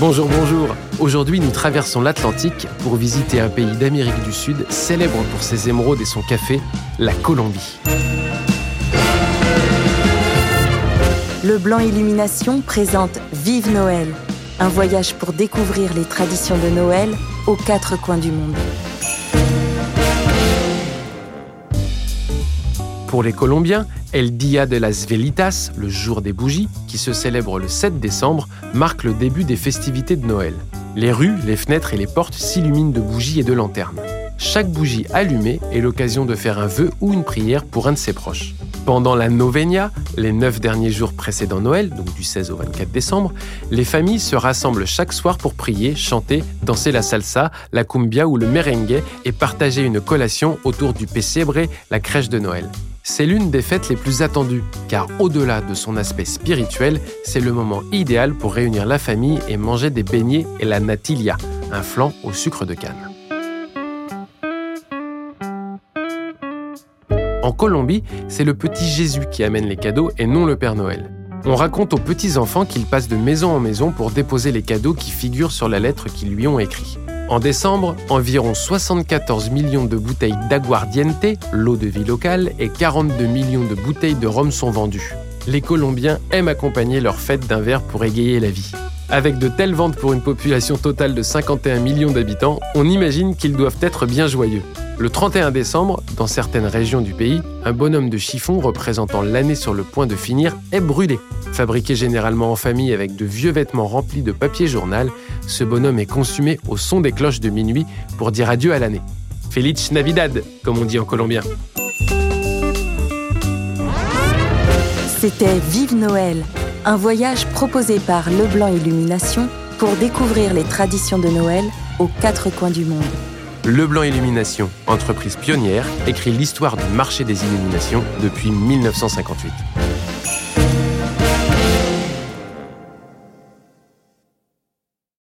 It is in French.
Bonjour, bonjour. Aujourd'hui, nous traversons l'Atlantique pour visiter un pays d'Amérique du Sud célèbre pour ses émeraudes et son café, la Colombie. Leblanc Illuminations présente Vive Noël, un voyage pour découvrir les traditions de Noël aux quatre coins du monde. Pour les Colombiens, El Día de las Velitas, le jour des bougies, qui se célèbre le 7 décembre, marque le début des festivités de Noël. Les rues, les fenêtres et les portes s'illuminent de bougies et de lanternes. Chaque bougie allumée est l'occasion de faire un vœu ou une prière pour un de ses proches. Pendant la Novena, les 9 derniers jours précédant Noël, donc du 16 au 24 décembre, les familles se rassemblent chaque soir pour prier, chanter, danser la salsa, la cumbia ou le merengue et partager une collation autour du pesebre, la crèche de Noël. C'est l'une des fêtes les plus attendues, car au-delà de son aspect spirituel, c'est le moment idéal pour réunir la famille et manger des beignets et la natilla, un flan au sucre de canne. En Colombie, c'est le petit Jésus qui amène les cadeaux et non le Père Noël. On raconte aux petits enfants qu'il passe de maison en maison pour déposer les cadeaux qui figurent sur la lettre qu'ils lui ont écrite. En décembre, environ 74 millions de bouteilles d'aguardiente, l'eau de vie locale, et 42 millions de bouteilles de rhum sont vendues. Les Colombiens aiment accompagner leur fête d'un verre pour égayer la vie. Avec de telles ventes pour une population totale de 51 millions d'habitants, on imagine qu'ils doivent être bien joyeux. Le 31 décembre, dans certaines régions du pays, un bonhomme de chiffon représentant l'année sur le point de finir est brûlé. Fabriqué généralement en famille avec de vieux vêtements remplis de papier journal, ce bonhomme est consumé au son des cloches de minuit pour dire adieu à l'année. Feliz Navidad, comme on dit en colombien. C'était Vive Noël, un voyage proposé par Leblanc Illuminations pour découvrir les traditions de Noël aux quatre coins du monde. Leblanc Illuminations, entreprise pionnière, écrit l'histoire du marché des illuminations depuis 1958.